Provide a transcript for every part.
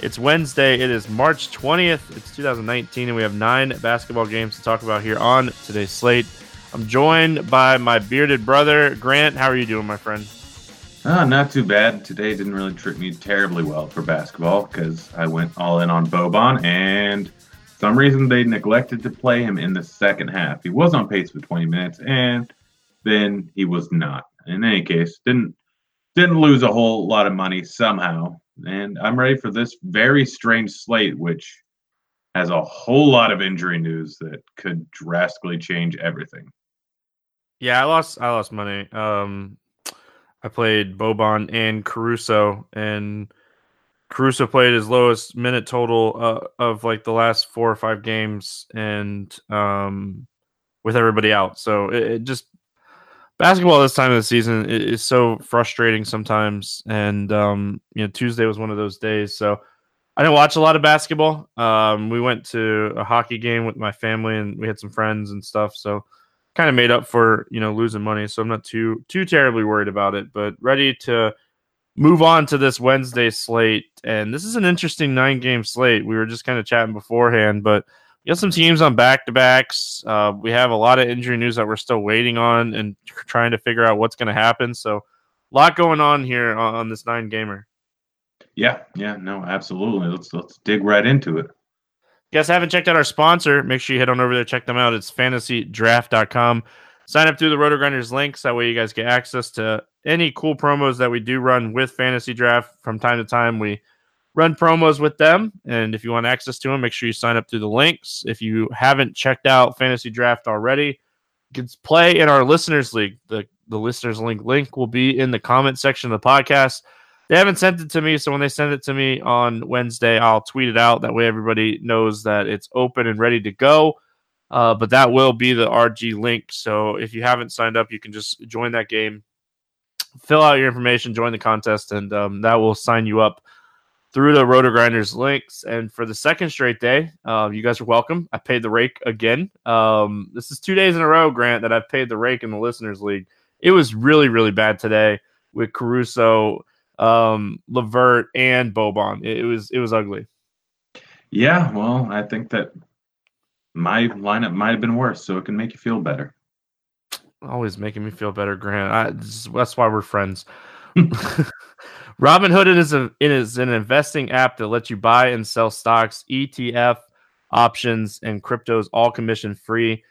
It's Wednesday, it is March 20th, it's 2019, and we have 9 basketball games to talk about here on today's slate. I'm joined by my bearded brother, Grant. How are you doing, my friend? Not too bad. Today didn't really treat me terribly well for basketball because I went all in on Boban, and for some reason they neglected to play him in the second half. He was on pace for 20 minutes, and then he was not. In any case, didn't lose a whole lot of money somehow, and I'm ready for this very strange slate, which has a whole lot of injury news that could drastically change everything. Yeah, I lost money. I played Boban and Caruso, and Caruso played his lowest minute total of like the last 4 or 5 games, and with everybody out, so it just. Basketball this time of the season is so frustrating sometimes, and Tuesday was one of those days. So I didn't watch a lot of basketball. We went to a hockey game with my family, and we had some friends and stuff. So kind of made up for losing money. So I'm not too terribly worried about it, but ready to move on to this Wednesday slate. And this is an interesting 9-game slate. We were just kind of chatting beforehand, but. We got some teams on back-to-backs. We have a lot of injury news that we're still waiting on and trying to figure out what's going to happen. So a lot going on here on this 9-gamer. Yeah, no, absolutely. Let's dig right into it. If you guys haven't checked out our sponsor, make sure you head on over there, check them out. It's FantasyDraft.com. Sign up through the Roto-Grinders links. That way you guys get access to any cool promos that we do run with Fantasy Draft. From time to time, we run promos with them, and if you want access to them, make sure you sign up through the links. If you haven't checked out Fantasy Draft already, you can play in our Listeners League. The Listeners link will be in the comment section of the podcast. They haven't sent it to me, so when they send it to me on Wednesday, I'll tweet it out. That way everybody knows that it's open and ready to go, but that will be the RG link. So if you haven't signed up, you can just join that game, fill out your information, join the contest, and that will sign you up through the Roto-Grinders links. And for the second straight day, you guys are welcome. I paid the rake again. This is 2 days in a row, Grant, that I've paid the rake in the Listeners League. It was really, really bad today with Caruso, Levert, and Boban. It was ugly. Yeah, well, I think that my lineup might have been worse, so it can make you feel better. Always making me feel better, Grant. That's why we're friends. Robinhood is an investing app that lets you buy and sell stocks, ETF, options, and cryptos, all commission-free.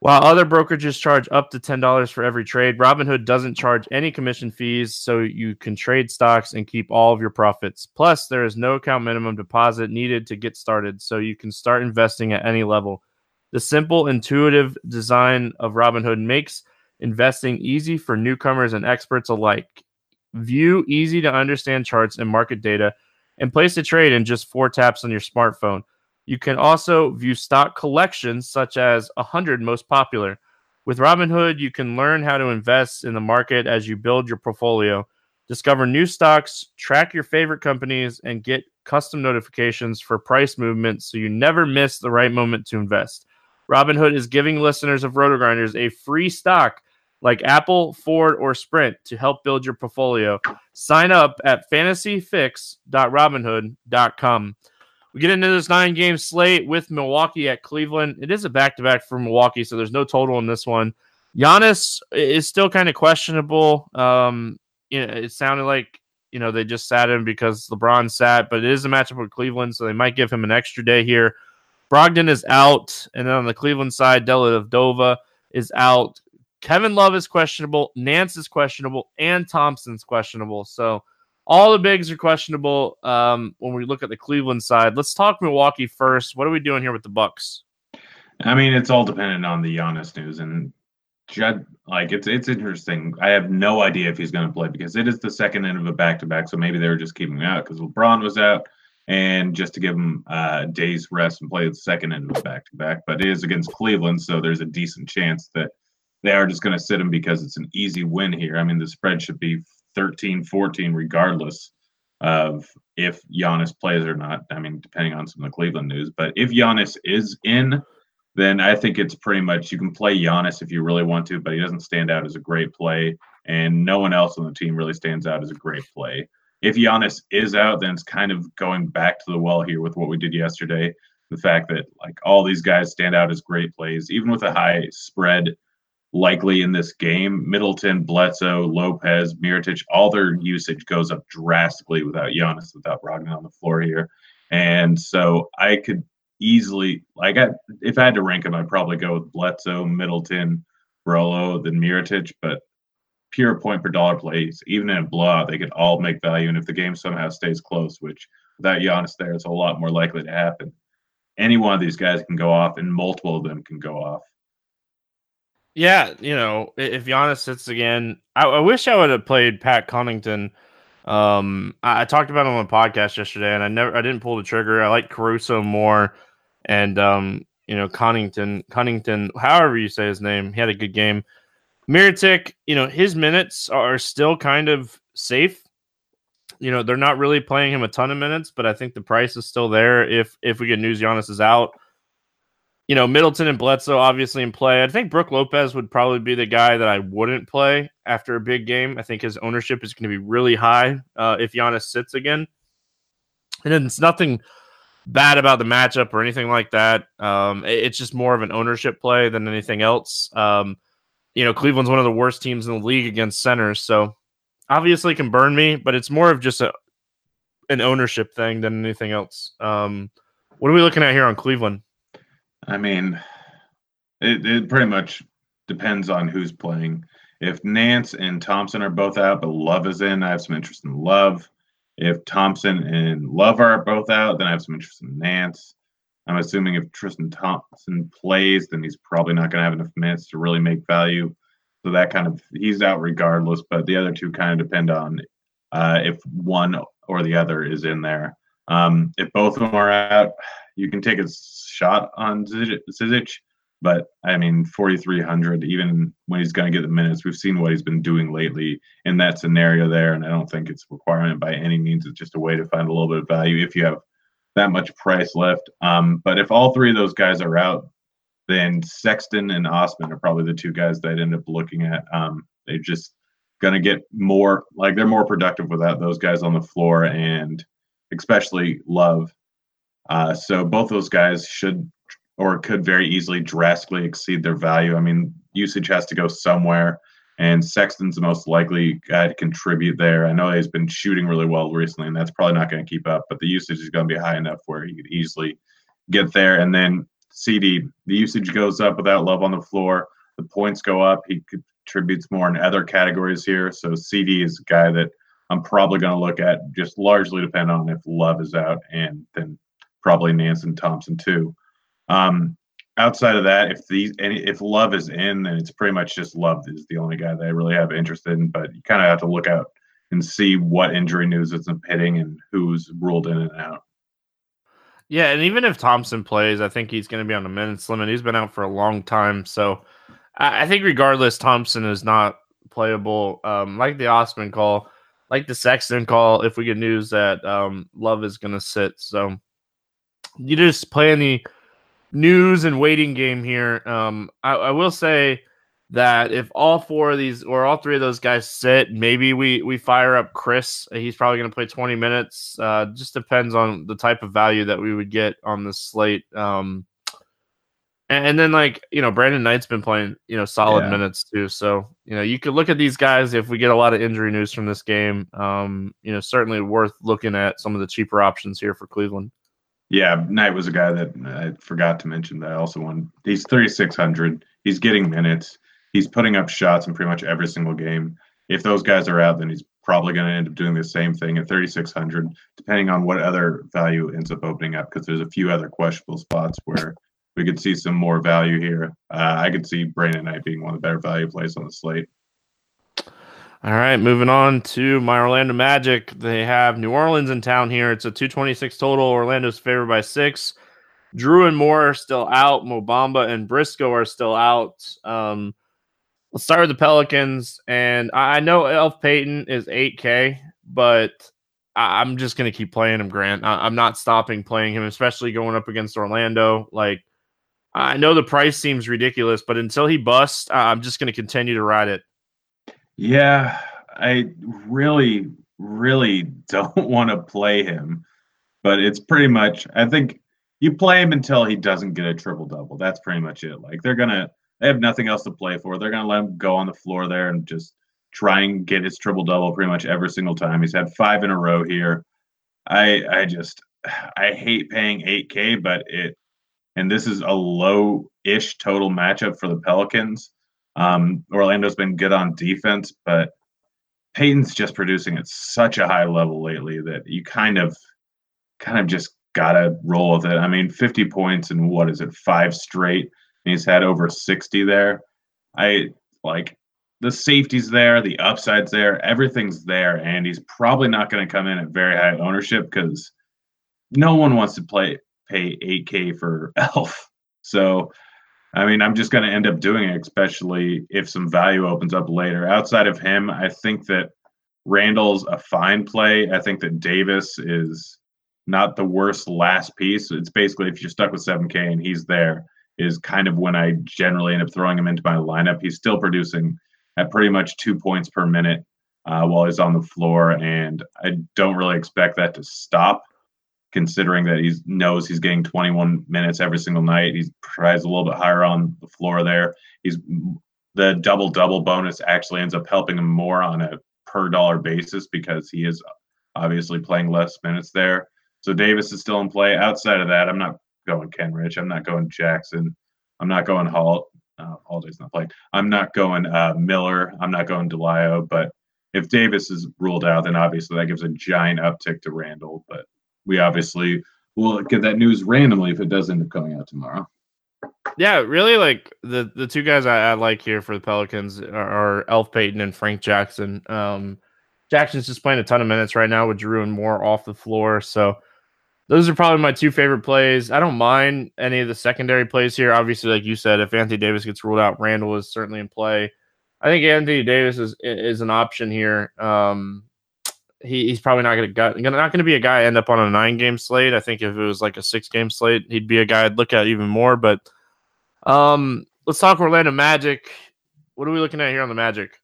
While other brokerages charge up to $10 for every trade, Robinhood doesn't charge any commission fees, so you can trade stocks and keep all of your profits. Plus, there is no account minimum deposit needed to get started, so you can start investing at any level. The simple, intuitive design of Robinhood makes investing easy for newcomers and experts alike. View easy-to-understand charts and market data, and place a trade in just 4 taps on your smartphone. You can also view stock collections, such as 100 most popular. With Robinhood, you can learn how to invest in the market as you build your portfolio, discover new stocks, track your favorite companies, and get custom notifications for price movements so you never miss the right moment to invest. Robinhood is giving listeners of Roto-Grinders a free stock like Apple, Ford, or Sprint to help build your portfolio. Sign up at fantasyfix.robinhood.com. We get into this 9-game slate with Milwaukee at Cleveland. It is a back-to-back for Milwaukee, so there's no total in this one. Giannis is still kind of questionable. It sounded like they just sat him because LeBron sat, but it is a matchup with Cleveland, so they might give him an extra day here. Brogdon is out, and then on the Cleveland side, Dellavedova is out. Kevin Love is questionable, Nance is questionable, and Thompson's questionable. So all the bigs are questionable when we look at the Cleveland side. Let's talk Milwaukee first. What are we doing here with the Bucks? I mean, it's all dependent on the Giannis news. And Judd, it's interesting. I have no idea if he's going to play because it is the second end of a back-to-back, so maybe they were just keeping him out because LeBron was out. and just to give them a day's rest and play the second end of the back-to-back. But it is against Cleveland, so there's a decent chance that they are just going to sit him because it's an easy win here. I mean, the spread should be 13-14 regardless of if Giannis plays or not. I mean, depending on some of the Cleveland news. But if Giannis is in, then I think it's pretty much you can play Giannis if you really want to, but he doesn't stand out as a great play, and no one else on the team really stands out as a great play. If Giannis is out, then it's kind of going back to the well here with what we did yesterday. The fact that like all these guys stand out as great plays, even with a high spread likely in this game. Middleton, Bledsoe, Lopez, Mirotić, all their usage goes up drastically without Giannis, without Brogdon on the floor here. And so I could easily, like, if I had to rank them, I'd probably go with Bledsoe, Middleton, Brolo, then Mirotić, but pure point per dollar plays, even in a blowout, they could all make value. And if the game somehow stays close, which without Giannis there, it's a lot more likely to happen. Any one of these guys can go off, and multiple of them can go off. Yeah, you know, if Giannis sits again, I wish I would have played Pat Connaughton. I talked about him on the podcast yesterday, and I didn't pull the trigger. I like Caruso more, and you know, Connaughton, however you say his name, he had a good game. Mirotić, you know, his minutes are still kind of safe. You know, they're not really playing him a ton of minutes, but I think the price is still there if we get news Giannis is out. You know, Middleton and Bledsoe obviously in play. I think Brooke Lopez would probably be the guy that I wouldn't play after a big game. I think his ownership is going to be really high if Giannis sits again. And it's nothing bad about the matchup or anything like that. It's just more of an ownership play than anything else. You know, Cleveland's one of the worst teams in the league against centers, so obviously can burn me, but it's more of just an ownership thing than anything else. What are we looking at here on Cleveland? I mean, it pretty much depends on who's playing. If Nance and Thompson are both out, but Love is in, I have some interest in Love. If Thompson and Love are both out, then I have some interest in Nance. I'm assuming if Tristan Thompson plays, then he's probably not going to have enough minutes to really make value. So that kind of, he's out regardless, but the other two kind of depend on if one or the other is in there. If both of them are out, you can take a shot on Zizic, but I mean, 4,300, even when he's going to get the minutes, we've seen what he's been doing lately in that scenario there. And I don't think it's a requirement by any means. It's just a way to find a little bit of value if you have that much price left. But if all three of those guys are out, then Sexton and Osman are probably the two guys that I'd end up looking at. They're just going to get more, like they're more productive without those guys on the floor, and especially Love. So both those guys should or could very easily drastically exceed their value. I mean, usage has to go somewhere, and Sexton's the most likely guy to contribute there. I know he's been shooting really well recently, and that's probably not going to keep up, but the usage is going to be high enough where he could easily get there. And then CD, the usage goes up without Love on the floor. The points go up. He contributes more in other categories here. So CD is a guy that I'm probably going to look at, just largely depend on if Love is out, and then probably Nance and Thompson too. Outside of that, if Love is in, then it's pretty much just Love is the only guy that I really have interest in. But you kind of have to look out and see what injury news it's hitting and who's ruled in and out. Yeah, and even if Thompson plays, I think he's going to be on the minutes limit. He's been out for a long time, so I think regardless, Thompson is not playable. Like the Osman call, like the Sexton call, if we get news that Love is going to sit. So you just play in the news and waiting game here. I will say that if all four of these or all three of those guys sit, maybe we fire up Chris. He's probably going to play 20 minutes. Just depends on the type of value that we would get on this slate. And then, like, you know, Brandon Knight's been playing, you know, solid minutes too. So, you know, you could look at these guys if we get a lot of injury news from this game. You know, certainly worth looking at some of the cheaper options here for Cleveland. Yeah, Knight was a guy that I forgot to mention that I also won. He's 3,600. He's getting minutes. He's putting up shots in pretty much every single game. If those guys are out, then he's probably going to end up doing the same thing at 3,600, depending on what other value ends up opening up, because there's a few other questionable spots where we could see some more value here. I could see Brandon Knight being one of the better value plays on the slate. All right, moving on to my Orlando Magic. They have New Orleans in town here. It's a 226 total. Orlando's favored by 6. Drew and Moore are still out. Mobamba and Briscoe are still out. Let's start with the Pelicans. And I know Elf Payton is 8K, but I'm just going to keep playing him, Grant. I'm not stopping playing him, especially going up against Orlando. Like, I know the price seems ridiculous, but until he busts, I'm just going to continue to ride it. Yeah, I really, really don't want to play him, but it's pretty much, I think you play him until he doesn't get a triple-double. That's pretty much it. Like, they have nothing else to play for. They're going to let him go on the floor there and just try and get his triple-double pretty much every single time. He's had 5 in a row here. I hate paying 8K, but and this is a low-ish total matchup for the Pelicans. Orlando's been good on defense, but Peyton's just producing at such a high level lately that you kind of just gotta roll with it. I mean, 50 points in 5 straight, and he's had over 60 there. I like the safety's there, the upside's there, everything's there, and he's probably not going to come in at very high ownership because no one wants to pay 8K for Elf. So I mean, I'm just going to end up doing it, especially if some value opens up later. Outside of him, I think that Randall's a fine play. I think that Davis is not the worst last piece. It's basically if you're stuck with 7K and he's there is kind of when I generally end up throwing him into my lineup. He's still producing at pretty much 2 points per minute while he's on the floor, and I don't really expect that to stop, considering that he knows he's getting 21 minutes every single night. He tries a little bit higher on the floor there. The double-double bonus actually ends up helping him more on a per-dollar basis because he is obviously playing less minutes there. So Davis is still in play. Outside of that, I'm not going Kenrich. I'm not going Jackson. I'm not going Hall. Holiday's not playing. I'm not going Miller. I'm not going DeLio. But if Davis is ruled out, then obviously that gives a giant uptick to Randall. But we obviously will get that news randomly if it does end up coming out tomorrow. Yeah, really, like the two guys I like here for the Pelicans are Elf Payton and Frank Jackson. Jackson's just playing a ton of minutes right now with Drew and Moore off the floor. So those are probably my two favorite plays. I don't mind any of the secondary plays here. Obviously, like you said, if Anthony Davis gets ruled out, Randall is certainly in play. I think Anthony Davis is an option here. He's probably not going to be a guy end up on a 9-game slate. I think if it was like a 6-game slate, he'd be a guy I'd look at even more. But let's talk Orlando Magic. What are we looking at here on the Magic?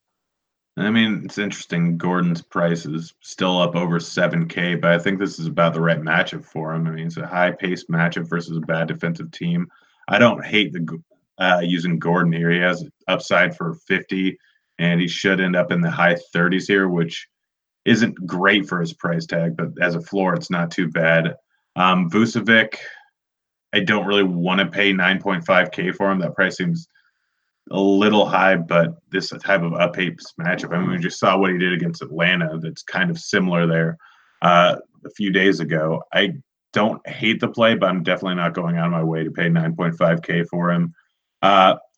I mean, it's interesting. Gordon's price is still up over 7K, but I think this is about the right matchup for him. I mean, it's a high-paced matchup versus a bad defensive team. I don't hate using Gordon here. He has upside for 50, and he should end up in the high 30s here, which isn't great for his price tag, but as a floor, it's not too bad. Vucevic, I don't really want to pay 9.5K for him. That price seems a little high, but this type of up-paced matchup, I mean, we just saw what he did against Atlanta. That's kind of similar there a few days ago. I don't hate the play, but I'm definitely not going out of my way to pay 9.5K for him.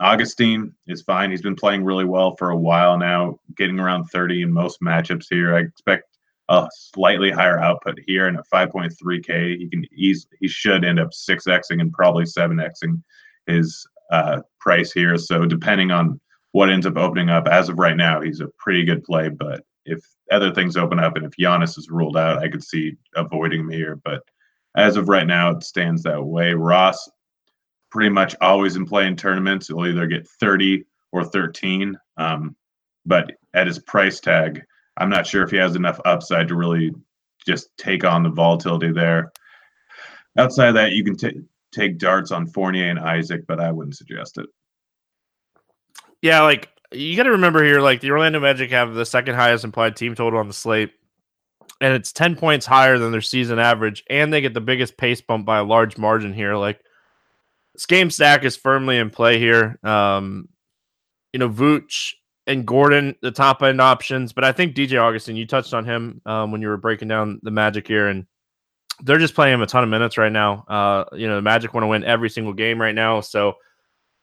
Augustine is fine. He's been playing really well for a while now, getting around 30 in most matchups here. I expect a slightly higher output here, and at 5.3K, he should end up 6xing and probably 7xing his price here. So depending on what ends up opening up, as of right now, he's a pretty good play. But if other things open up and if Giannis is ruled out, I could see avoiding him here. But as of right now, it stands that way. Ross, pretty much always in play in tournaments. He'll either get 30 or 13. But at his price tag, I'm not sure if he has enough upside to really just take on the volatility there. Outside of that, you can take darts on Fournier and Isaac, but I wouldn't suggest it. Yeah, like you got to remember here, like the Orlando Magic have the second highest implied team total on the slate, and it's 10 points higher than their season average, and they get the biggest pace bump by a large margin here. Like, this game stack is firmly in play here. Vooch and Gordon, the top end options, but I think DJ Augustin, you touched on him when you were breaking down the Magic here, and they're just playing him a ton of minutes right now. The Magic want to win every single game right now. So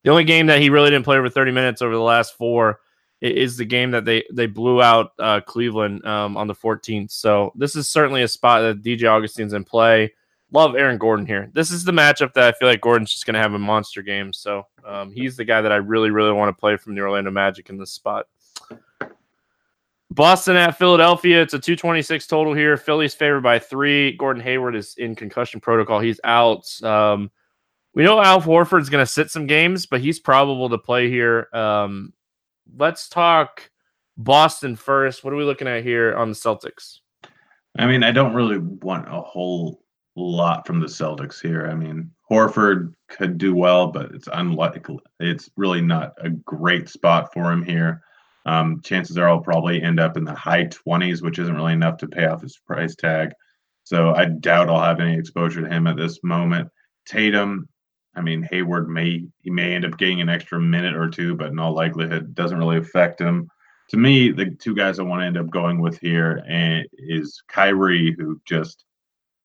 the only game that he really didn't play over 30 minutes over the last 4 is the game that they blew out Cleveland on the 14th. So this is certainly a spot that DJ Augustine's in play. Love Aaron Gordon here. This is the matchup that I feel like Gordon's just going to have a monster game. So he's the guy that I really, really want to play from the Orlando Magic in this spot. Boston at Philadelphia. It's a 226 total here. Philly's favored by 3. Gordon Hayward is in concussion protocol. He's out. We know Al Horford's going to sit some games, but he's probable to play here. Let's talk Boston first. What are we looking at here on the Celtics? I mean, I don't really want a whole lot from the Celtics here. I mean, Horford could do well, but it's unlikely. It's really not a great spot for him here. Chances are I'll probably end up in the high 20s, which isn't really enough to pay off his price tag. So I doubt I'll have any exposure to him at this moment. Tatum, I mean, Hayward may end up getting an extra minute or two, but in all likelihood doesn't really affect him. To me, the two guys I want to end up going with here is Kyrie, who just,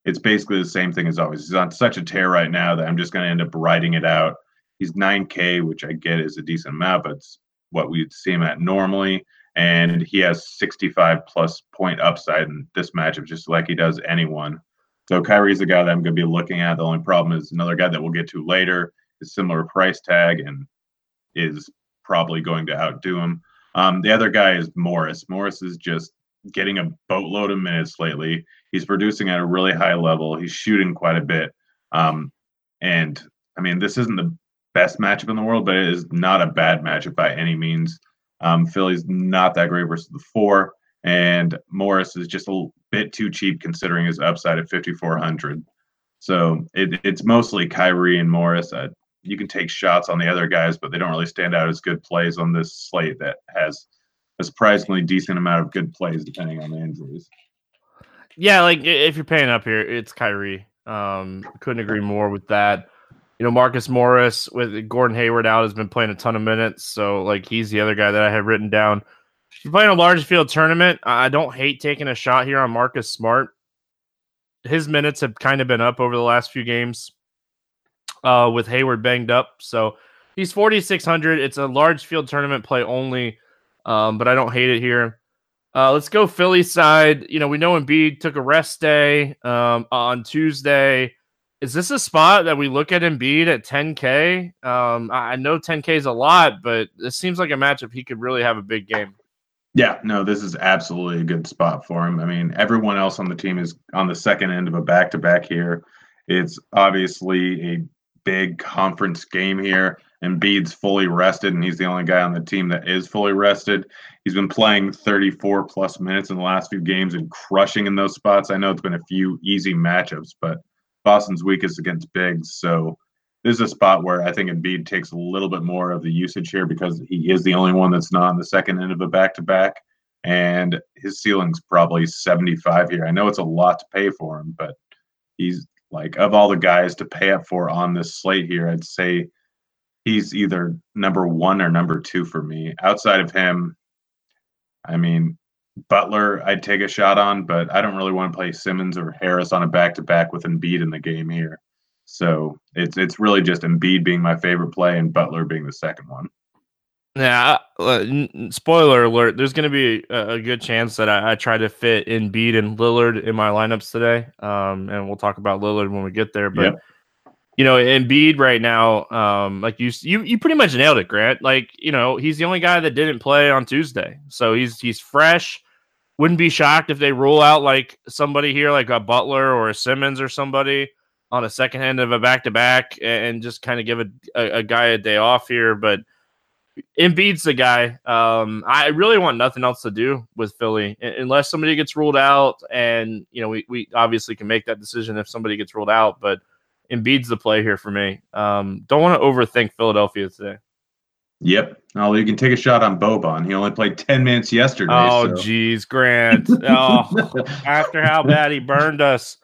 it's basically the same thing as always. He's on such a tear right now that I'm just going to end up riding it out. He's 9K, which I get is a decent amount, but it's what we'd see him at normally. And he has 65-plus point upside in this matchup, just like he does anyone. So Kyrie's the guy that I'm going to be looking at. The only problem is another guy that we'll get to later is similar price tag and is probably going to outdo him. The other guy is Morris. Morris is just getting a boatload of minutes lately. He's producing at a really high level. He's shooting quite a bit. And, I mean, this isn't the best matchup in the world, but it is not a bad matchup by any means. Philly's not that great versus the 4. And Morris is just a bit too cheap considering his upside at 5,400. So it's mostly Kyrie and Morris. You can take shots on the other guys, but they don't really stand out as good plays on this slate that has a surprisingly decent amount of good plays depending on the injuries. Yeah, like if you're paying up here, it's Kyrie. Couldn't agree more with that. You know, Marcus Morris with Gordon Hayward out has been playing a ton of minutes. So like he's the other guy that I had written down. If you're playing a large field tournament, I don't hate taking a shot here on Marcus Smart. His minutes have kind of been up over the last few games with Hayward banged up. So he's 4,600. It's a large field tournament play only, but I don't hate it here. Let's go Philly side. You know, we know Embiid took a rest day on Tuesday. Is this a spot that we look at Embiid at 10K? I know 10K is a lot, but this seems like a matchup he could really have a big game. Yeah, no, this is absolutely a good spot for him. I mean, everyone else on the team is on the second end of a back-to-back here. It's obviously a big conference game here. Embiid's fully rested, and he's the only guy on the team that is fully rested. He's been playing 34-plus minutes in the last few games and crushing in those spots. I know it's been a few easy matchups, but Boston's weakest against bigs, so this is a spot where I think Embiid takes a little bit more of the usage here because he is the only one that's not on the second end of a back-to-back, and his ceiling's probably 75 here. I know it's a lot to pay for him, but he's like, of all the guys to pay up for on this slate here, I'd say he's either number 1 or number 2 for me. Outside of him, I mean, Butler I'd take a shot on, but I don't really want to play Simmons or Harris on a back-to-back with Embiid in the game here. So it's really just Embiid being my favorite play and Butler being the second one. Yeah, spoiler alert, there's going to be a good chance that I try to fit Embiid and Lillard in my lineups today. And we'll talk about Lillard when we get there. But, yep. You know, Embiid right now, like you pretty much nailed it, Grant. Like, you know, he's the only guy that didn't play on Tuesday. So he's fresh. Wouldn't be shocked if they rule out like somebody here, like a Butler or a Simmons or somebody on a second end of a back-to-back and just kind of give a guy a day off here. But Embiid's the guy. I really want nothing else to do with Philly unless somebody gets ruled out. And, you know, we obviously can make that decision if somebody gets ruled out, but Embiid's the play here for me. Don't want to overthink Philadelphia today. Yep. No, you can take a shot on Boban. He only played 10 minutes yesterday. Oh, geez, Grant. After how bad he burned us.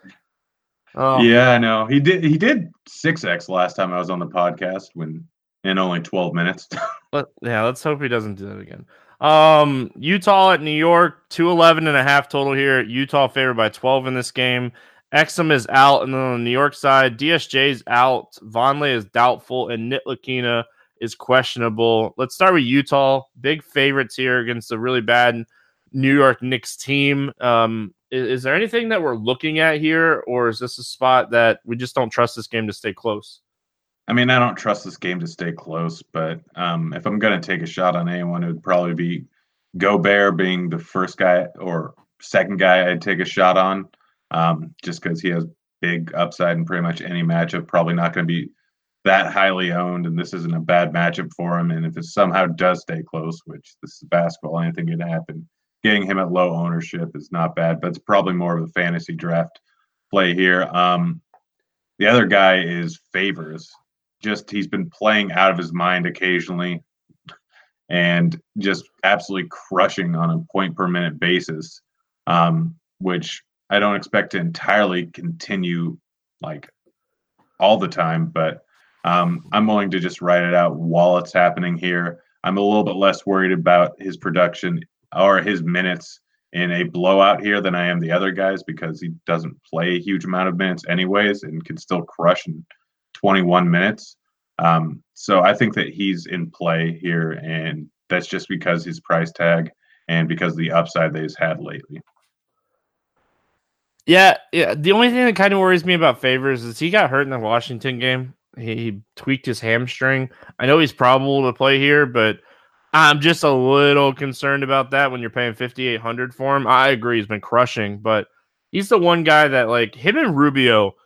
Oh, yeah, I know. He did 6x last time I was on the podcast when in only 12 minutes. Let's hope he doesn't do that again. Utah at New York, 211.5 total here. Utah favored by 12 in this game. Exum is out, and then on the New York side, DSJ's out. Vonleh is doubtful, and Ntilikina is questionable. Let's start with Utah. Big favorites here against a really bad New York Knicks team. Is there anything that we're looking at here, or is this a spot that we just don't trust this game to stay close? I mean, I don't trust this game to stay close, but if I'm going to take a shot on anyone, it would probably be Gobert being the first guy or second guy I'd take a shot on, just because he has big upside in pretty much any matchup, probably not going to be that highly owned, and this isn't a bad matchup for him. And if it somehow does stay close, which this is basketball, anything can happen, getting him at low ownership is not bad, but it's probably more of a fantasy draft play here. The other guy is Favors. Just he's been playing out of his mind occasionally and just absolutely crushing on a point per minute basis, which I don't expect to entirely continue like all the time, but I'm willing to just ride it out while it's happening here. I'm a little bit less worried about his production or his minutes in a blowout here than I am the other guys, because he doesn't play a huge amount of minutes anyways and can still crush in 21 minutes. So I think that he's in play here, and that's just because his price tag and because of the upside that he's had lately. Yeah. The only thing that kind of worries me about Favors is he got hurt in the Washington game. He tweaked his hamstring. I know he's probable to play here, but I'm just a little concerned about that when you're paying $5,800 for him. I agree, he's been crushing, but he's the one guy that, like, him and Rubio,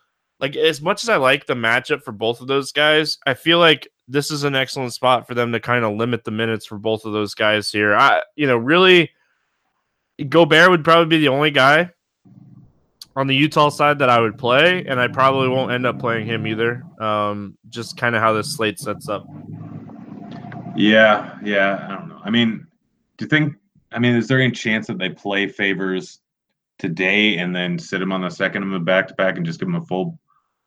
like, as much as I like the matchup for both of those guys, I feel like this is an excellent spot for them to kind of limit the minutes for both of those guys here. Really, Gobert would probably be the only guy on the Utah side that I would play, and I probably won't end up playing him either. Just kind of how this slate sets up. Yeah, I don't know. I mean, is there any chance that they play Favors today and then sit him on the second of a back-to-back and just give him a full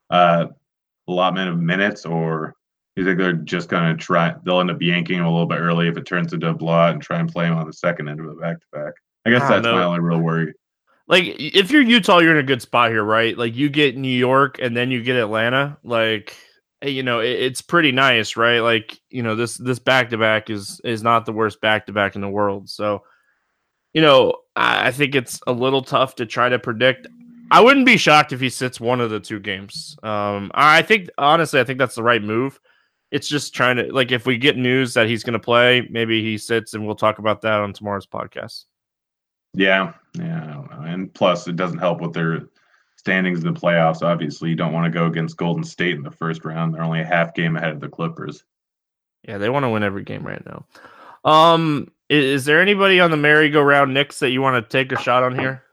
allotment of minutes? Or do you think they're just going to try – they'll end up yanking him a little bit early if it turns into a blowout and try and play him on the second end of a back-to-back? I guess that's my only real worry. Like, if you're Utah, you're in a good spot here, right? Like, you get New York and then you get Atlanta. Like – it's pretty nice, right? Like, this back-to-back is not the worst back-to-back in the world. So, I think it's a little tough to try to predict. I wouldn't be shocked if he sits one of the two games. I think that's the right move. It's just trying to, like, if we get news that he's going to play, maybe he sits, and we'll talk about that on tomorrow's podcast. Yeah, I don't know. And plus, it doesn't help with their standings in the playoffs. Obviously, you don't want to go against Golden State in the first round. They're only a half game ahead of the Clippers. Yeah, they want to win every game right now. Is there anybody on the merry-go-round Knicks that you want to take a shot on here?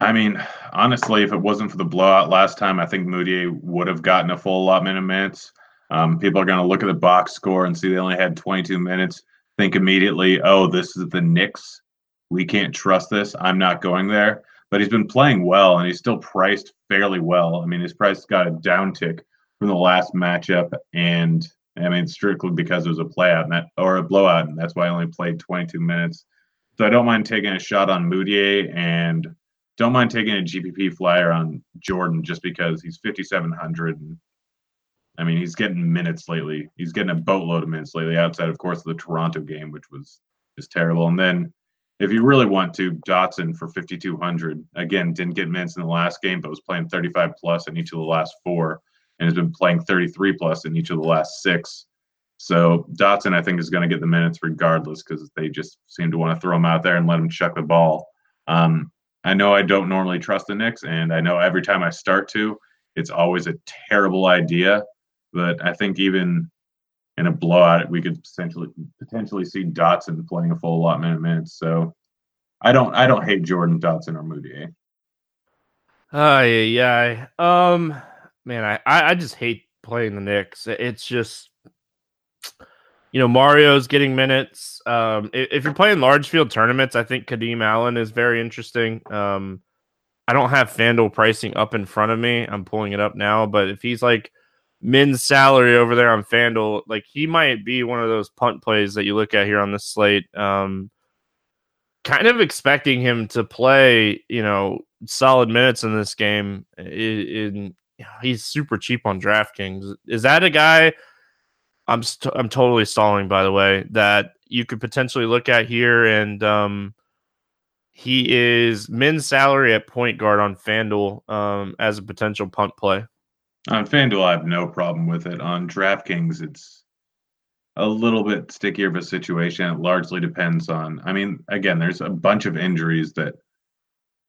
I mean, honestly, if it wasn't for the blowout last time, I think Moutier would have gotten a full allotment of minutes. People are going to look at the box score and see they only had 22 minutes, think immediately, oh, this is the Knicks. We can't trust this. I'm not going there. But he's been playing well, and he's still priced fairly well. I mean, his price got a downtick from the last matchup, and I mean, strictly because it was a playout or a blowout, and that's why I only played 22 minutes. So I don't mind taking a shot on Moutier, and don't mind taking a GPP flyer on Jordan just because he's 5,700. And I mean, he's getting minutes lately. He's getting a boatload of minutes lately outside, of course, of the Toronto game, which was just terrible. And then if you really want to, Dotson for 5,200. Again, didn't get minutes in the last game, but was playing 35-plus in each of the last four, and has been playing 33-plus in each of the last six. So Dotson, I think, is going to get the minutes regardless, because they just seem to want to throw him out there and let him chuck the ball. I know I don't normally trust the Knicks, and I know every time I start to, it's always a terrible idea. But I think even in a blowout, we could potentially see Dotson playing a full allotment of minutes. So I don't hate Jordan, Dotson, or Moutier. I just hate playing the Knicks. It's just, Mario's getting minutes. If you're playing large field tournaments, I think Kadeem Allen is very interesting. I don't have FanDuel pricing up in front of me. I'm pulling it up now, but if he's like min's salary over there on FanDuel, like, he might be one of those punt plays that you look at here on this slate. Kind of expecting him to play, solid minutes in this game. He's super cheap on DraftKings. Is that a guy I'm totally stalling, by the way, that you could potentially look at here. And he is min salary at point guard on FanDuel as a potential punt play. On FanDuel, I have no problem with it. On DraftKings, it's a little bit stickier of a situation. It largely depends on, I mean, again, there's a bunch of injuries that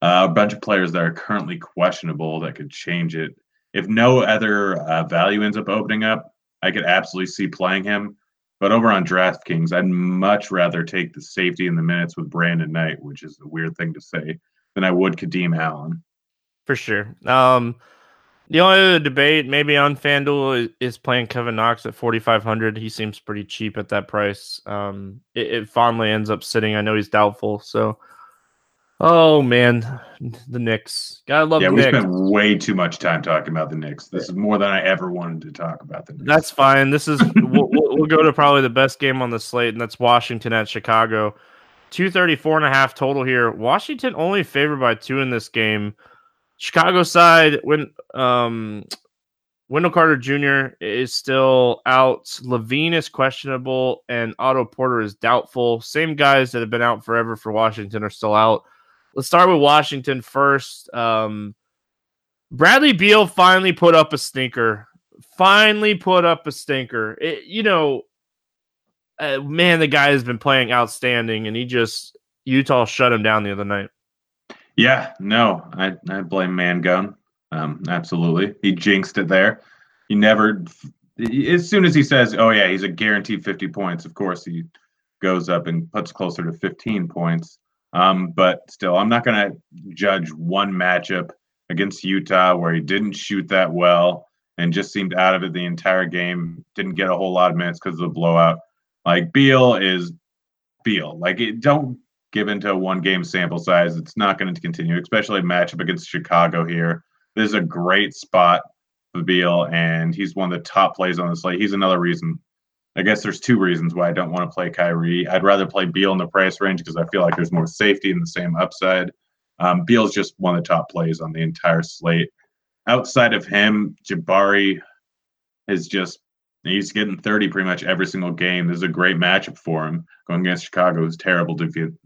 a bunch of players that are currently questionable that could change it. If no other value ends up opening up, I could absolutely see playing him. But over on DraftKings, I'd much rather take the safety in the minutes with Brandon Knight, which is a weird thing to say, than I would Kadeem Allen. For sure. The only other debate maybe on FanDuel is playing Kevin Knox at $4,500. He seems pretty cheap at that price. It finally ends up sitting. I know he's doubtful. So, oh, man, the Knicks. Gotta love the Knicks. Yeah, we spent way too much time talking about the Knicks. This is more than I ever wanted to talk about the Knicks. That's fine. This is we'll go to probably the best game on the slate, and that's Washington at Chicago. 234.5 total here. Washington only favored by 2 in this game. Chicago side, when Wendell Carter Jr. is still out. Levine is questionable, and Otto Porter is doubtful. Same guys that have been out forever for Washington are still out. Let's start with Washington first. Bradley Beal finally put up a stinker. It, you know, man, the guy has been playing outstanding, and he just – Utah shut him down the other night. Yeah, no, I blame Mangun. Absolutely. He jinxed it there. He never – as soon as he says, oh, yeah, he's a guaranteed 50 points, of course he goes up and puts closer to 15 points. But still, I'm not going to judge one matchup against Utah where he didn't shoot that well and just seemed out of it the entire game, didn't get a whole lot of minutes because of the blowout. Like, Beal is Beal. Like, don't give into a one-game sample size. It's not going to continue, especially a matchup against Chicago here. This is a great spot for Beal, and he's one of the top plays on the slate. He's another reason. I guess there's two reasons why I don't want to play Kyrie. I'd rather play Beal in the price range because I feel like there's more safety in the same upside. Beal's just one of the top plays on the entire slate. Outside of him, Jabari is just, he's getting 30 pretty much every single game. This is a great matchup for him. Going against Chicago, who's terrible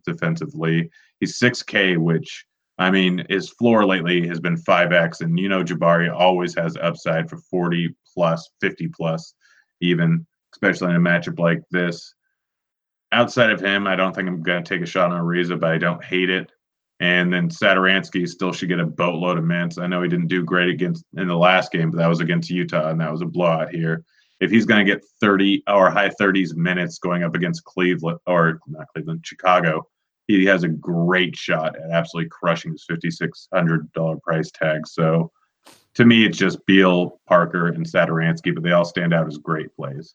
defensively. He's 6K, which, I mean, his floor lately has been 5X, and you know Jabari always has upside for 40-plus, 50-plus even, especially in a matchup like this. Outside of him, I don't think I'm going to take a shot on Ariza, but I don't hate it. And then Satoransky still should get a boatload of minutes. I know he didn't do great against in the last game, but that was against Utah, and that was a blowout here. If he's going to get 30 or high 30s minutes going up against Chicago, he has a great shot at absolutely crushing his $5,600 price tag. So to me, it's just Beal, Parker, and Satoransky, but they all stand out as great plays.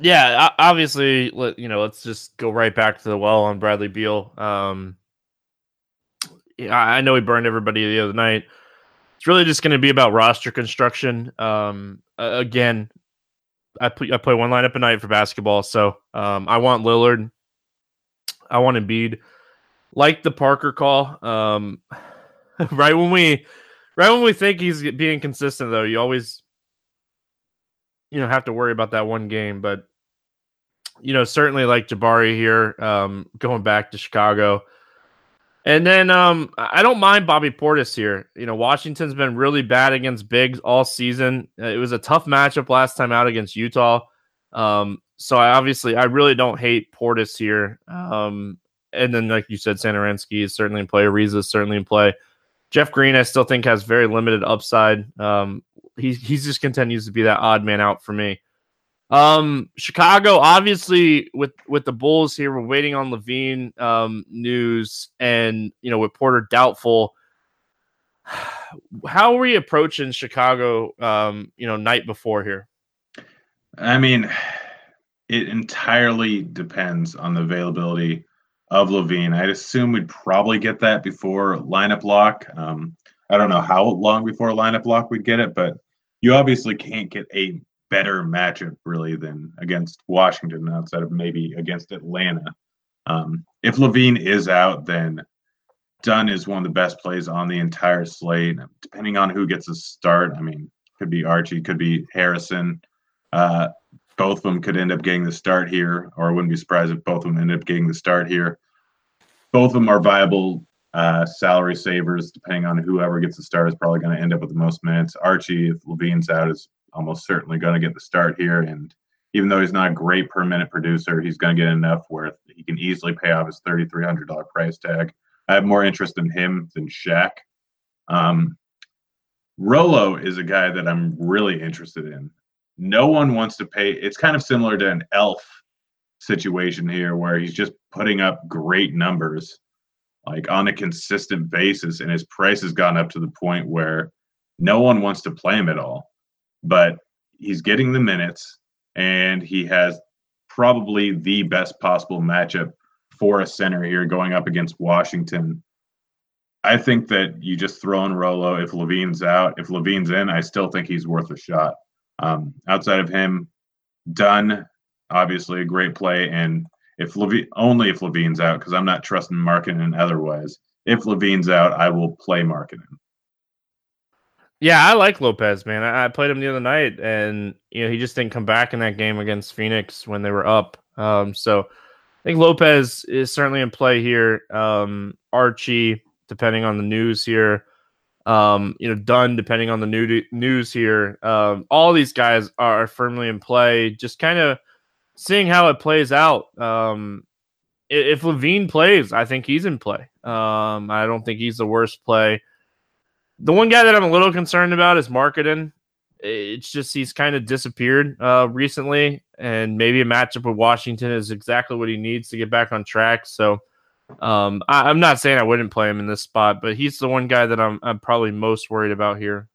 Yeah, obviously, you know, let's just go right back to the well on Bradley Beal. I know he burned everybody the other night. It's really just going to be about roster construction. Again, I play one lineup a night for basketball, so I want Lillard. I want Embiid. Like the Parker call, right when we think he's being consistent, though, you always, you know, have to worry about that one game. But, you know, certainly like Jabari here, going back to Chicago. And then I don't mind Bobby Portis here. You know, Washington's been really bad against bigs all season. It was a tough matchup last time out against Utah. So I really don't hate Portis here. And then, like you said, Satoransky is certainly in play. Ariza is certainly in play. Jeff Green, I still think, has very limited upside. He just continues to be that odd man out for me. Chicago, obviously, with the Bulls here, we're waiting on Levine news, and, you know, with Porter doubtful, how are we approaching Chicago, you know, night before here? I mean, it entirely depends on the availability of Levine. I'd assume we'd probably get that before lineup lock. I don't know how long before lineup lock we'd get it, but you obviously can't get a better matchup really than against Washington outside of maybe against Atlanta. If Levine is out, then Dunn is one of the best plays on the entire slate. Depending on who gets a start, I mean, could be Archie, could be Harrison. both of them could end up getting the start here, or I wouldn't be surprised if both of them end up getting the start here. Both of them are viable salary savers, depending on whoever gets the start is probably going to end up with the most minutes. Archie, if Levine's out, is almost certainly going to get the start here. And even though he's not a great per minute producer, he's going to get enough where he can easily pay off his $3,300 price tag. I have more interest in him than Shaq. Rolo is a guy that I'm really interested in. No one wants to pay. It's kind of similar to an Elf situation here where he's just putting up great numbers like on a consistent basis, and his price has gone up to the point where no one wants to play him at all. But he's getting the minutes, and he has probably the best possible matchup for a center here going up against Washington. I think that you just throw in Rolo. If Levine's out, if Levine's in, I still think he's worth a shot. Outside of him, Dunn, obviously a great play. And if Levine's out, because I'm not trusting Markkanen otherwise. If Levine's out, I will play Markkanen. Yeah, I like Lopez, man. I played him the other night, and he just didn't come back in that game against Phoenix when they were up. So I think Lopez is certainly in play here. Archie, depending on the news here. Dunn, depending on the news here. All these guys are firmly in play. Just kind of seeing how it plays out. If Levine plays, I think he's in play. I don't think he's the worst play. The one guy that I'm a little concerned about is Markkanen. It's just he's kind of disappeared recently, and maybe a matchup with Washington is exactly what he needs to get back on track. So I'm not saying I wouldn't play him in this spot, but he's the one guy that I'm probably most worried about here.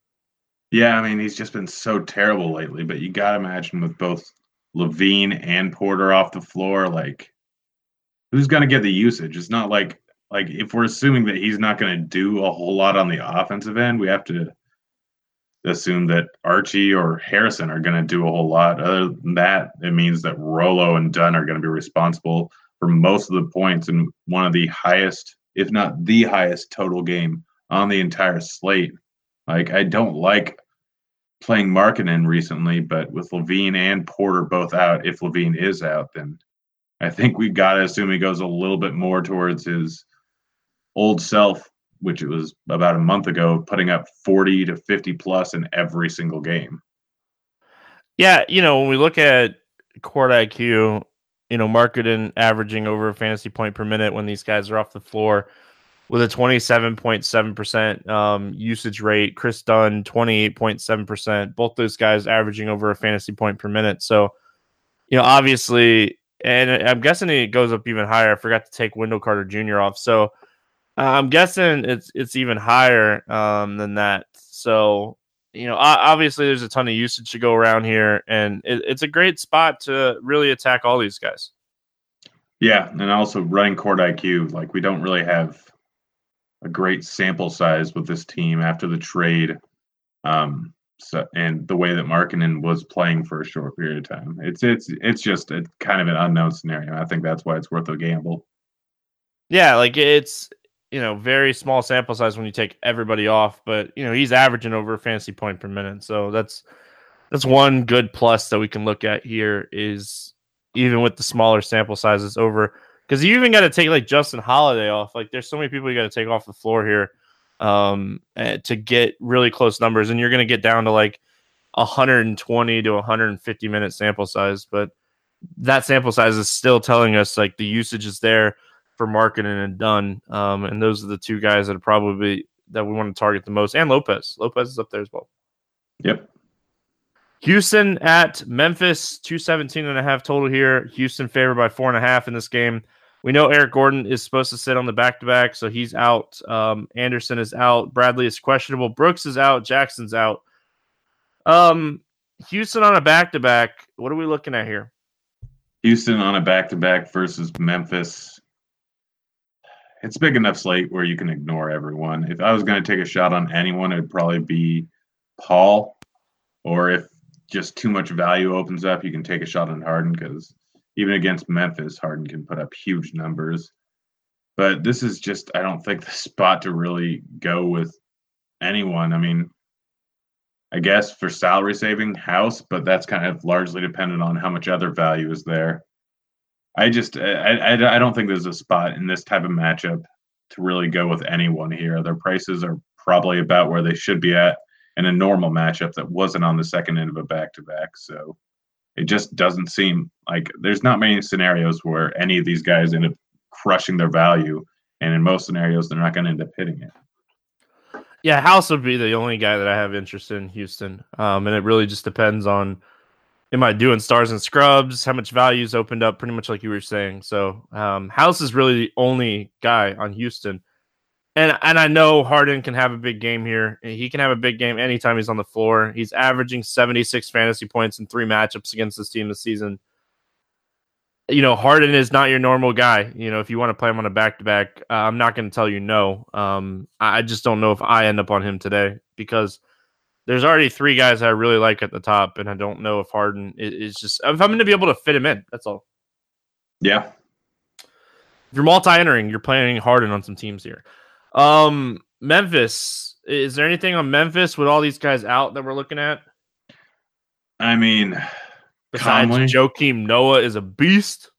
Yeah, I mean, he's just been so terrible lately, but you got to imagine with both Levine and Porter off the floor, like, who's going to get the usage? It's not like if we're assuming that he's not going to do a whole lot on the offensive end, we have to assume that Archie or Harrison are going to do a whole lot. Other than that, it means that Rolo and Dunn are going to be responsible for most of the points in one of the highest, if not the highest, total game on the entire slate. Like, I don't like playing Markkanen recently, but with Levine and Porter both out, if Levine is out, then I think we got to assume he goes a little bit more towards his old self, which it was about a month ago, putting up 40 to 50 plus in every single game. Yeah, when we look at Court IQ, Markkanen averaging over a fantasy point per minute when these guys are off the floor with a 27.7% usage rate, Chris Dunn, 28.7%, both those guys averaging over a fantasy point per minute. So, obviously, and I'm guessing it goes up even higher. I forgot to take Wendell Carter Jr. off. So, I'm guessing it's even higher than that. So, obviously there's a ton of usage to go around here, and it's a great spot to really attack all these guys. Yeah, and also running Court IQ, like we don't really have a great sample size with this team after the trade and the way that Markkanen was playing for a short period of time. It's just a kind of an unknown scenario. I think that's why it's worth a gamble. Yeah, like it's... very small sample size when you take everybody off, but he's averaging over a fantasy point per minute. So that's one good plus that we can look at here is even with the smaller sample sizes over, because you even got to take like Justin Holiday off. Like there's so many people you got to take off the floor here to get really close numbers. And you're going to get down to like 120 to 150 minute sample size, but that sample size is still telling us like the usage is there for Markkanen and Dunn. And those are the two guys that are probably that we want to target the most. And Lopez. Lopez is up there as well. Yep. Houston at Memphis, 217.5 total here. Houston favored by 4.5 in this game. We know Eric Gordon is supposed to sit on the back-to-back, so he's out. Anderson is out. Bradley is questionable. Brooks is out. Jackson's out. Houston on a back-to-back. What are we looking at here? Houston on a back-to-back versus Memphis. It's a big enough slate where you can ignore everyone. If I was going to take a shot on anyone, it would probably be Paul. Or if just too much value opens up, you can take a shot on Harden, because even against Memphis, Harden can put up huge numbers. But this is just, I don't think, the spot to really go with anyone. I mean, I guess, for salary saving house, but that's kind of largely dependent on how much other value is there. I don't think there's a spot in this type of matchup to really go with anyone here. Their prices are probably about where they should be at in a normal matchup that wasn't on the second end of a back-to-back. So it just doesn't seem like there's not many scenarios where any of these guys end up crushing their value. And in most scenarios, they're not going to end up hitting it. Yeah, House would be the only guy that I have interest in Houston. And it really just depends on, am I doing stars and scrubs? How much value is opened up, pretty much like you were saying. So House is really the only guy on Houston. And I know Harden can have a big game here. He can have a big game anytime he's on the floor. He's averaging 76 fantasy points in 3 matchups against this team this season. You know, Harden is not your normal guy. You know, if you want to play him on a back-to-back, I'm not going to tell you no. I just don't know if I end up on him today because there's already 3 guys I really like at the top, and I don't know if Harden is just – if I'm going to be able to fit him in, that's all. Yeah. If you're multi-entering, you're playing Harden on some teams here. Memphis, is there anything on Memphis with all these guys out that we're looking at? I mean – besides Conley. Joakim Noah is a beast.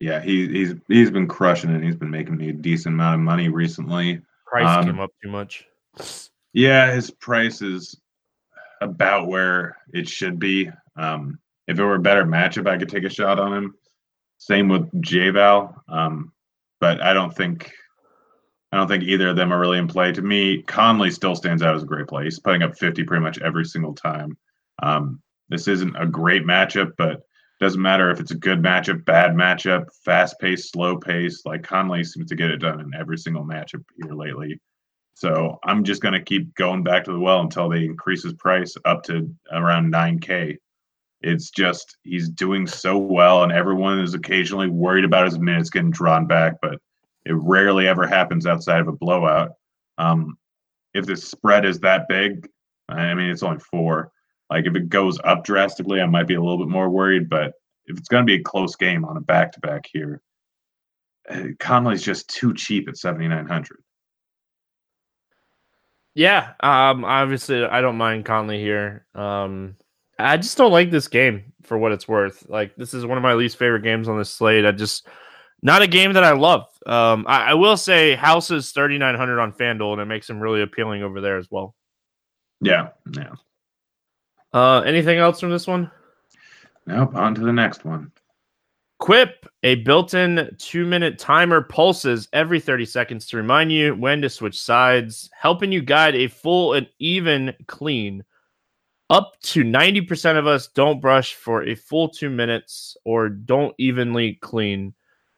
Yeah, he's been crushing it. He's been making me a decent amount of money recently. Price came up too much. Yeah, his price is about where it should be. If it were a better matchup, I could take a shot on him. Same with J-Val. But I don't think either of them are really in play. To me, Conley still stands out as a great play. He's putting up 50 pretty much every single time. This isn't a great matchup, but it doesn't matter if it's a good matchup, bad matchup, fast-paced, slow-paced. Like, Conley seems to get it done in every single matchup here lately. So I'm just going to keep going back to the well until they increase his price up to around 9K. It's just he's doing so well, and everyone is occasionally worried about his minutes getting drawn back, but it rarely ever happens outside of a blowout. If the spread is that big, I mean, it's only 4. Like, if it goes up drastically, I might be a little bit more worried. But if it's going to be a close game on a back-to-back here, Conley's just too cheap at 7,900. Yeah, obviously, I don't mind Conley here. I just don't like this game for what it's worth. Like, this is one of my least favorite games on this slate. Not a game that I love. I will say House is 3,900 on FanDuel, and it makes him really appealing over there as well. Yeah. Anything else from this one? Nope. On to the next one. Quip, a built-in 2-minute timer, pulses every 30 seconds to remind you when to switch sides, helping you guide a full and even clean. Up to 90% of us don't brush for a full 2 minutes or don't evenly clean.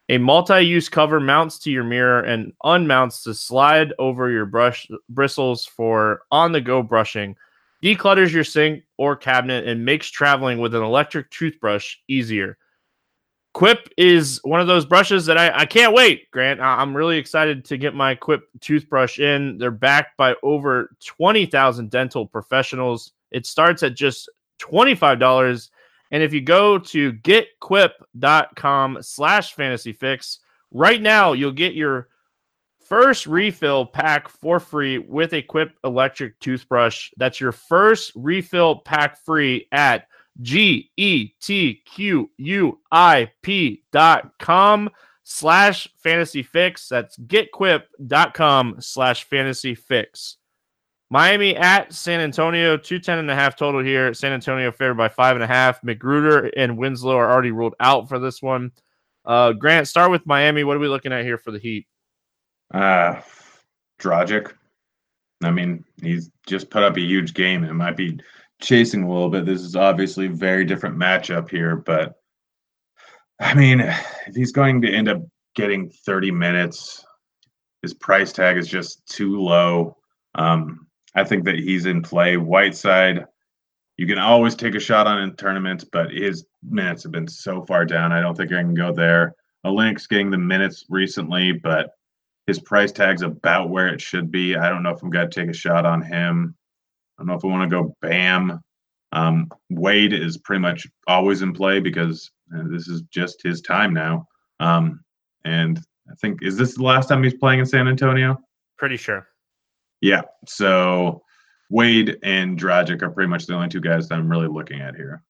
A multi-use cover mounts to your mirror and unmounts to slide over your brush bristles for on-the-go brushing. Declutters your sink or cabinet and makes traveling with an electric toothbrush easier. Quip is one of those brushes that I can't wait, Grant. I'm really excited to get my Quip toothbrush in. They're backed by over 20,000 dental professionals. It starts at just $25. And if you go to getquip.com/fantasyfix, right now you'll get your first refill pack for free with a Quip electric toothbrush. That's your first refill pack free at getquip.com/fantasyfix. That's getquip.com/fantasyfix. Miami at San Antonio, 210.5 total here. San Antonio favored by 5.5. Magruder and Winslow are already ruled out for this one. Grant, start with Miami. What are we looking at here for the Heat? Dragic. I mean, he's just put up a huge game and might be chasing a little bit. This is obviously a very different matchup here, but I mean, if he's going to end up getting 30 minutes, his price tag is just too low. I think that he's in play. Whiteside, you can always take a shot on in tournaments, but his minutes have been so far down. I don't think I can go there. Alink's getting the minutes recently, but his price tag's about where it should be. I don't know if I'm going to take a shot on him. I don't know if I want to go Bam. Wade is pretty much always in play because this is just his time now. And I think, is this the last time he's playing in San Antonio? Pretty sure. Yeah. So Wade and Dragic are pretty much the only two guys that I'm really looking at here.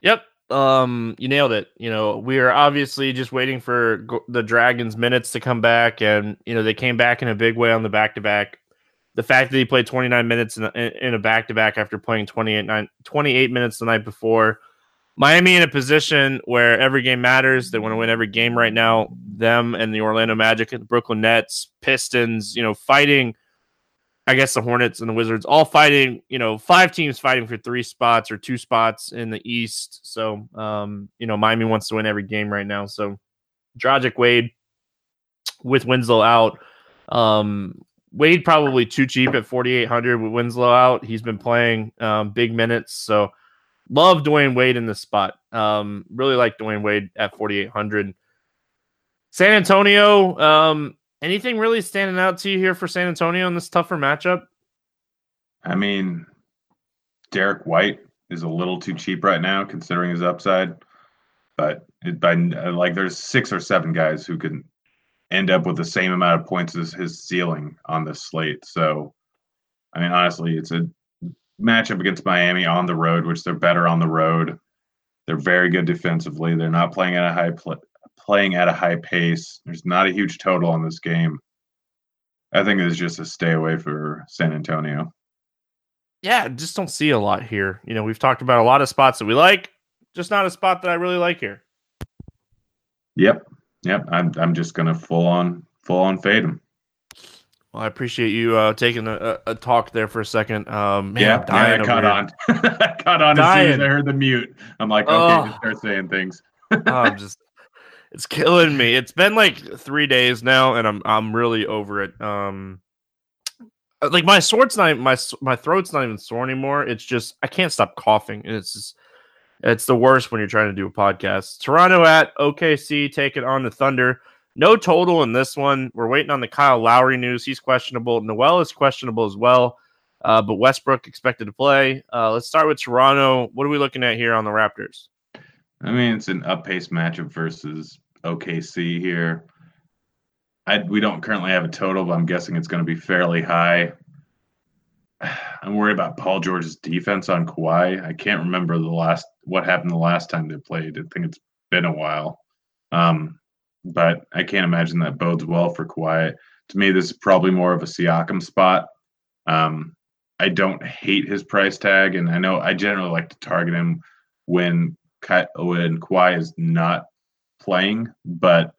Yep. You nailed it. You know, we are obviously just waiting for the Dragons minutes to come back. And, you know, they came back in a big way on the back-to-back. The fact that he played 29 minutes in a back-to-back after playing 28 minutes the night before. Miami in a position where every game matters. They want to win every game right now. Them and the Orlando Magic and the Brooklyn Nets, Pistons, you know, fighting, I guess the Hornets and the Wizards, all fighting, you know, five teams fighting for three spots or two spots in the East. So, you know, Miami wants to win every game right now. So Dragic, Wade with Winslow out. Wade probably too cheap at 4,800 with Winslow out. He's been playing big minutes. So love Dwayne Wade in this spot. Really like Dwayne Wade at 4,800. San Antonio, anything really standing out to you here for San Antonio in this tougher matchup? I mean, Derek White is a little too cheap right now considering his upside. But there's six or seven guys who can end up with the same amount of points as his ceiling on this slate. So, I mean, honestly, it's a matchup against Miami on the road, which they're better on the road. They're very good defensively. They're not playing at a high pace. There's not a huge total on this game. I think it's just a stay away for San Antonio. Yeah, just don't see a lot here. You know, we've talked about a lot of spots that we like, just not a spot that I really like here. Yep. I'm just gonna full on fade him. Well, I appreciate you taking a talk there for a second. I caught on as soon as I heard the mute. I'm like, okay, just start saying things. It's killing me. It's been like 3 days now, and I'm really over it. Like my throat's not even sore anymore. It's just I can't stop coughing, and it's the worst when you're trying to do a podcast. Toronto at OKC taking on the Thunder. No total in this one. We're waiting on the Kyle Lowry news. He's questionable. Noel is questionable as well, but Westbrook expected to play. Let's start with Toronto. What are we looking at here on the Raptors? I mean, it's an up-paced matchup versus OKC here. We don't currently have a total, but I'm guessing it's going to be fairly high. I'm worried about Paul George's defense on Kawhi. I can't remember what happened the last time they played. I think it's been a while. But I can't imagine that bodes well for Kawhi. To me, this is probably more of a Siakam spot. I don't hate his price tag, and I know I generally like to target him when Kawhi is not playing. But,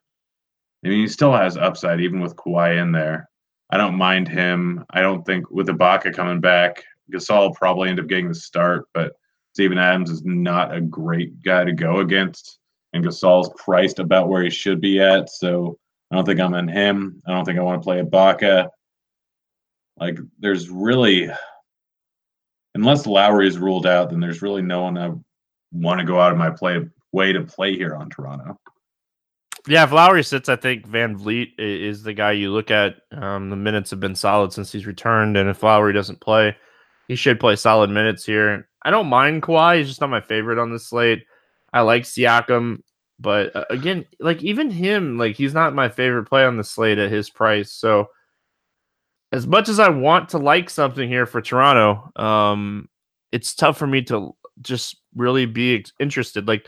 I mean, he still has upside, even with Kawhi in there. I don't mind him. I don't think with Ibaka coming back, Gasol will probably end up getting the start, but Steven Adams is not a great guy to go against. And Gasol's priced about where he should be at, so I don't think I'm in him. I don't think I want to play Ibaka. Like, there's really, unless Lowry is ruled out, then there's really no one I want to go out of my way to play here on Toronto. Yeah, if Lowry sits, I think Van Vliet is the guy you look at. The minutes have been solid since he's returned, and if Lowry doesn't play, he should play solid minutes here. I don't mind Kawhi. He's just not my favorite on this slate. I like Siakam. But again, like even him, like he's not my favorite play on the slate at his price. So as much as I want to like something here for Toronto, it's tough for me to just really be interested. Like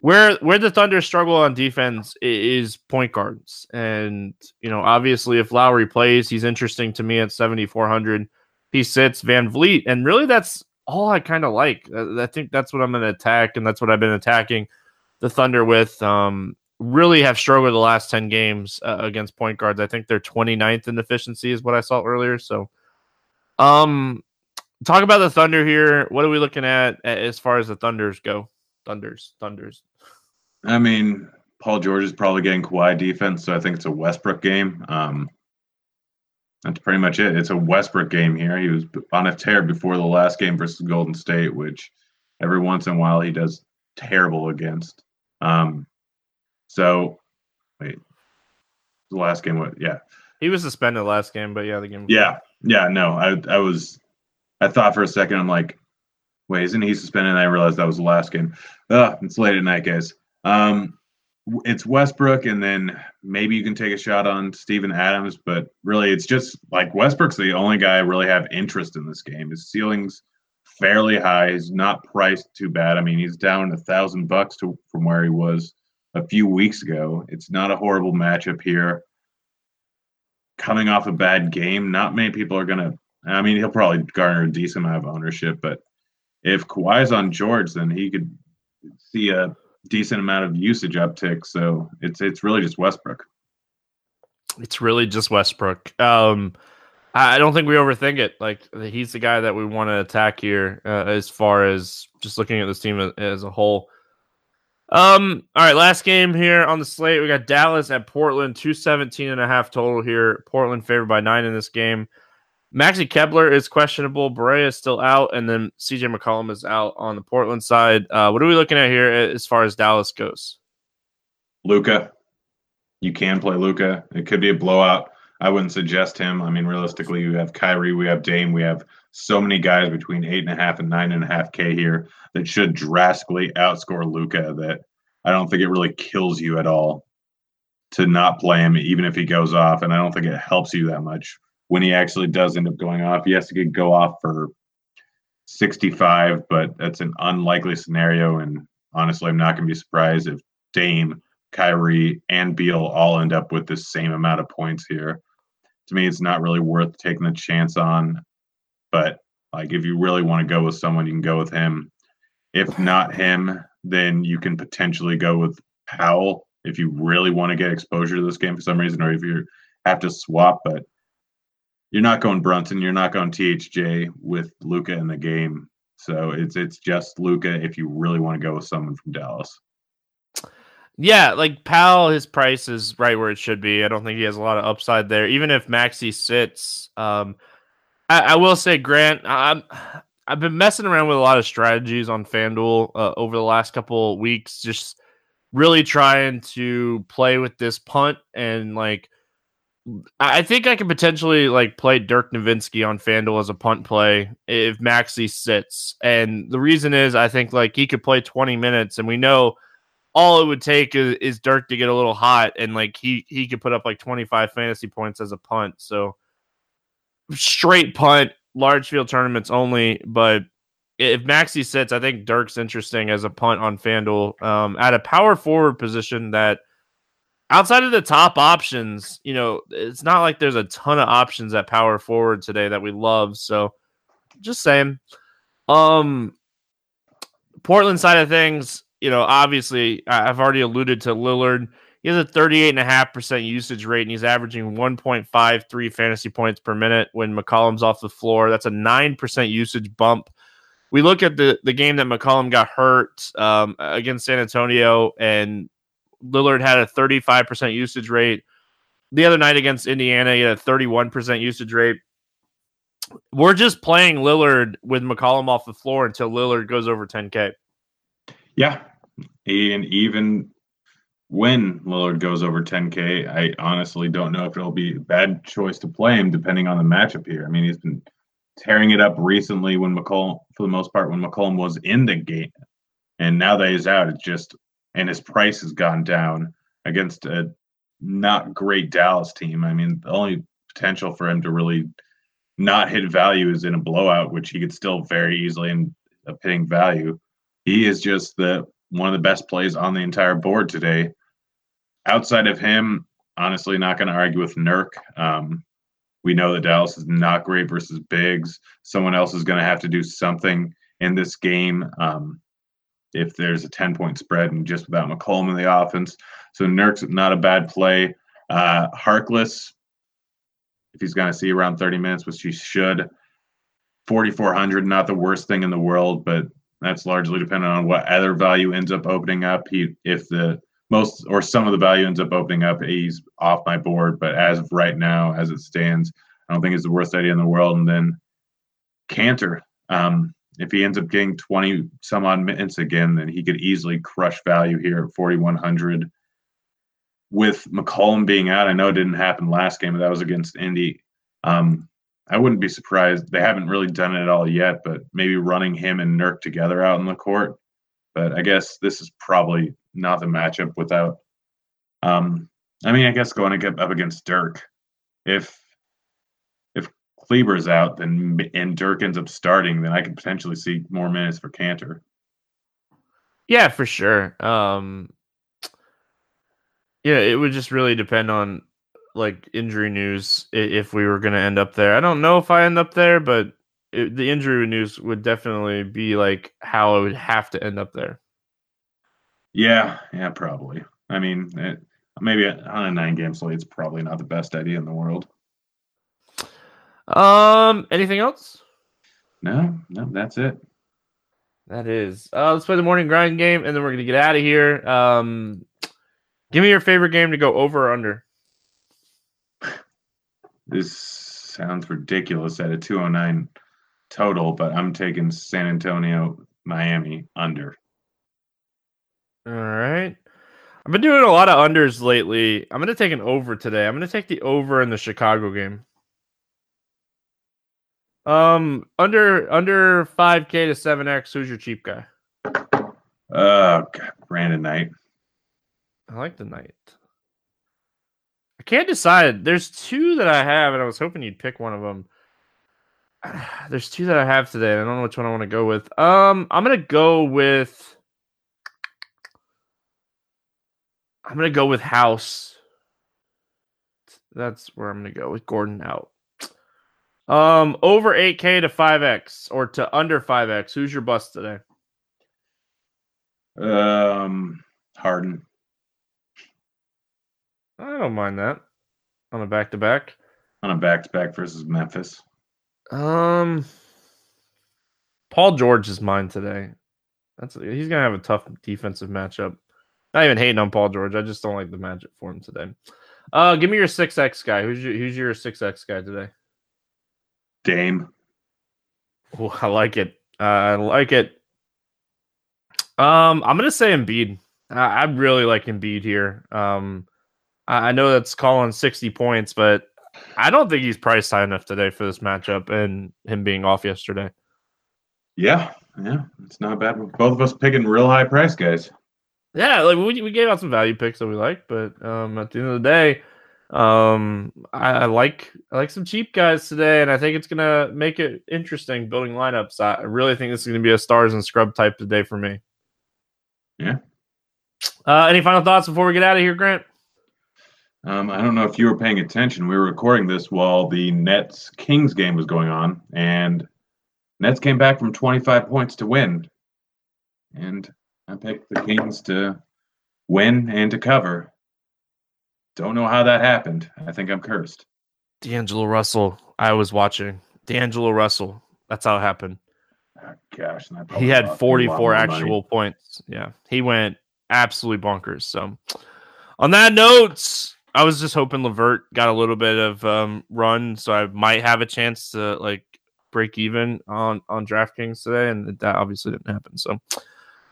where the Thunder struggle on defense is point guards. And, you know, obviously if Lowry plays, he's interesting to me at 7,400. He sits Van Vliet. And really that's all I kind of like. I think that's what I'm going to attack. And that's what I've been attacking the Thunder with. Really have struggled the last 10 games against point guards. I think they're 29th in efficiency is what I saw earlier. So talk about the Thunder here. What are we looking at as far as the Thunders go? Thunders. I mean, Paul George is probably getting Kawhi defense. So I think it's a Westbrook game. That's pretty much it. It's a Westbrook game here. He was on a tear before the last game versus Golden State, which every once in a while he does terrible against. The last game, he was suspended last game, but yeah, the game. I thought for a second, I'm like, wait, isn't he suspended? And I realized that was the last game. It's late at night, guys. it's Westbrook, and then maybe you can take a shot on Steven Adams, but really it's just like Westbrook's the only guy I really have interest in this game. His ceiling's fairly high. He's not priced too bad. I mean, he's down $1,000 from where he was a few weeks ago. It's not a horrible matchup here. Coming off a bad game, not many people are going to – I mean, he'll probably garner a decent amount of ownership, but if Kawhi's on George, then he could see a – decent amount of usage uptick, so it's really just Westbrook. It's really just Westbrook. I don't think we overthink it. Like, he's the guy that we want to attack here, as far as just looking at this team as a whole. All right, last game here on the slate. We got Dallas at Portland, 217.5 total here. Portland favored by 9 in this game. Maxi Kepler is questionable. Barea is still out, and then C.J. McCollum is out on the Portland side. What are we looking at here as far as Dallas goes? Luka. You can play Luka. It could be a blowout. I wouldn't suggest him. I mean, realistically, you have Kyrie, we have Dame, we have so many guys between 8.5 and 9.5K here that should drastically outscore Luka that I don't think it really kills you at all to not play him, even if he goes off, and I don't think it helps you that much. When he actually does end up going off, yes, he could go off for 65, but that's an unlikely scenario. And honestly, I'm not going to be surprised if Dame, Kyrie, and Beal all end up with the same amount of points here. To me, it's not really worth taking the chance on. But like, if you really want to go with someone, you can go with him. If not him, then you can potentially go with Powell if you really want to get exposure to this game for some reason, or if you have to swap. But you're not going Brunson. You're not going THJ with Luka in the game. So it's just Luka if you really want to go with someone from Dallas. Yeah, like Powell, his price is right where it should be. I don't think he has a lot of upside there. Even if Maxey sits, I will say, Grant, I've been messing around with a lot of strategies on FanDuel over the last couple of weeks, just really trying to play with this punt and like, I think I could potentially like play Dirk Nowitzki on FanDuel as a punt play if Maxey sits. And the reason is I think like he could play 20 minutes and we know all it would take is Dirk to get a little hot. And like he could put up like 25 fantasy points as a punt. So straight punt, large field tournaments only. But if Maxey sits, I think Dirk's interesting as a punt on FanDuel at a power forward position that, outside of the top options, you know, it's not like there's a ton of options at power forward today that we love. So just saying. Portland side of things, you know, obviously I've already alluded to Lillard. He has a 38.5% usage rate and he's averaging 1.53 fantasy points per minute when McCollum's off the floor. That's a 9% usage bump. We look at the game that McCollum got hurt against San Antonio, and Lillard had a 35% usage rate. The other night against Indiana, he had a 31% usage rate. We're just playing Lillard with McCollum off the floor until Lillard goes over 10K. Yeah. And even when Lillard goes over 10K, I honestly don't know if it'll be a bad choice to play him depending on the matchup here. I mean, he's been tearing it up recently when McCollum, for the most part, when McCollum was in the game. And now that he's out, it's just, and his price has gone down against a not great Dallas team. I mean, the only potential for him to really not hit value is in a blowout, which he could still very easily end up hitting value. He is just one of the best plays on the entire board today. Outside of him, honestly, not going to argue with Nurk. We know that Dallas is not great versus bigs. Someone else is going to have to do something in this game. If there's a 10-point spread and just without McCollum in the offense. So Nurk's not a bad play. Harkless, if he's going to see around 30 minutes, which he should, 4,400, not the worst thing in the world, but that's largely dependent on what other value ends up opening up. If the most or some of the value ends up opening up, he's off my board. But as of right now, as it stands, I don't think it's the worst idea in the world. And then Cantor. If he ends up getting 20 some odd minutes again, then he could easily crush value here at 4,100. With McCollum being out, I know it didn't happen last game, but that was against Indy. I wouldn't be surprised. They haven't really done it all yet, but maybe running him and Nurk together out in the court. But I guess this is probably not the matchup without I mean, I guess going up against Dirk, if Kleber's out, then and Dirk ends up starting, then I could potentially see more minutes for Kanter. Yeah, for sure. Yeah, it would just really depend on like injury news if we were going to end up there. I don't know if I end up there, but the injury news would definitely be like how I would have to end up there. Yeah, probably. I mean, maybe on a 9-game slate, it's probably not the best idea in the world. Anything else? No, that's it. That is. Let's play the morning grind game, and then we're going to get out of here. Give me your favorite game to go over or under. This sounds ridiculous at a 209 total, but I'm taking San Antonio, Miami under. All right. I've been doing a lot of unders lately. I'm going to take an over today. I'm going to take the over in the Chicago game. Under 5K to 7X, who's your cheap guy? Brandon Knight. I like the Knight. I can't decide. There's two that I have, and I was hoping you'd pick one of them. There's two that I have today, and I don't know which one I want to go with. I'm going to go with House. That's where I'm going to go with Gordon out. Over 8K to 5X or to under 5X. Who's your bust today? Harden. I don't mind that. On a back-to-back. On a back-to-back versus Memphis. Paul George is mine today. He's going to have a tough defensive matchup. Not even hating on Paul George. I just don't like the magic for him today. Give me your 6X guy. Who's your 6X guy today? Dame. Oh, I like it. I'm going to say Embiid. I really like Embiid here. I know that's calling 60 points, but I don't think he's priced high enough today for this matchup and him being off yesterday. Yeah. It's not bad. Both of us picking real high price guys. Yeah, like we gave out some value picks that we like, but at the end of the day, I like some cheap guys today, and I think it's gonna make it interesting building lineups. I really think this is gonna be a stars and scrub type today for me. Yeah. Any final thoughts before we get out of here, Grant? I don't know if you were paying attention. We were recording this while the Nets Kings game was going on, and Nets came back from 25 points to win, and I picked the Kings to win and to cover. Don't know how that happened. I think I'm cursed. D'Angelo Russell. I was watching. D'Angelo Russell. That's how it happened. Oh, gosh. He had 44 actual points. Yeah. He went absolutely bonkers. So on that note, I was just hoping Levert got a little bit of run, so I might have a chance to like break even on DraftKings today, and that obviously didn't happen. So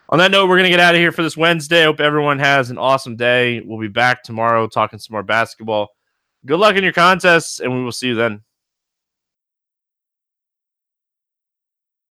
on that note, we're going to get out of here for this Wednesday. Hope everyone has an awesome day. We'll be back tomorrow talking some more basketball. Good luck in your contests, and we will see you then.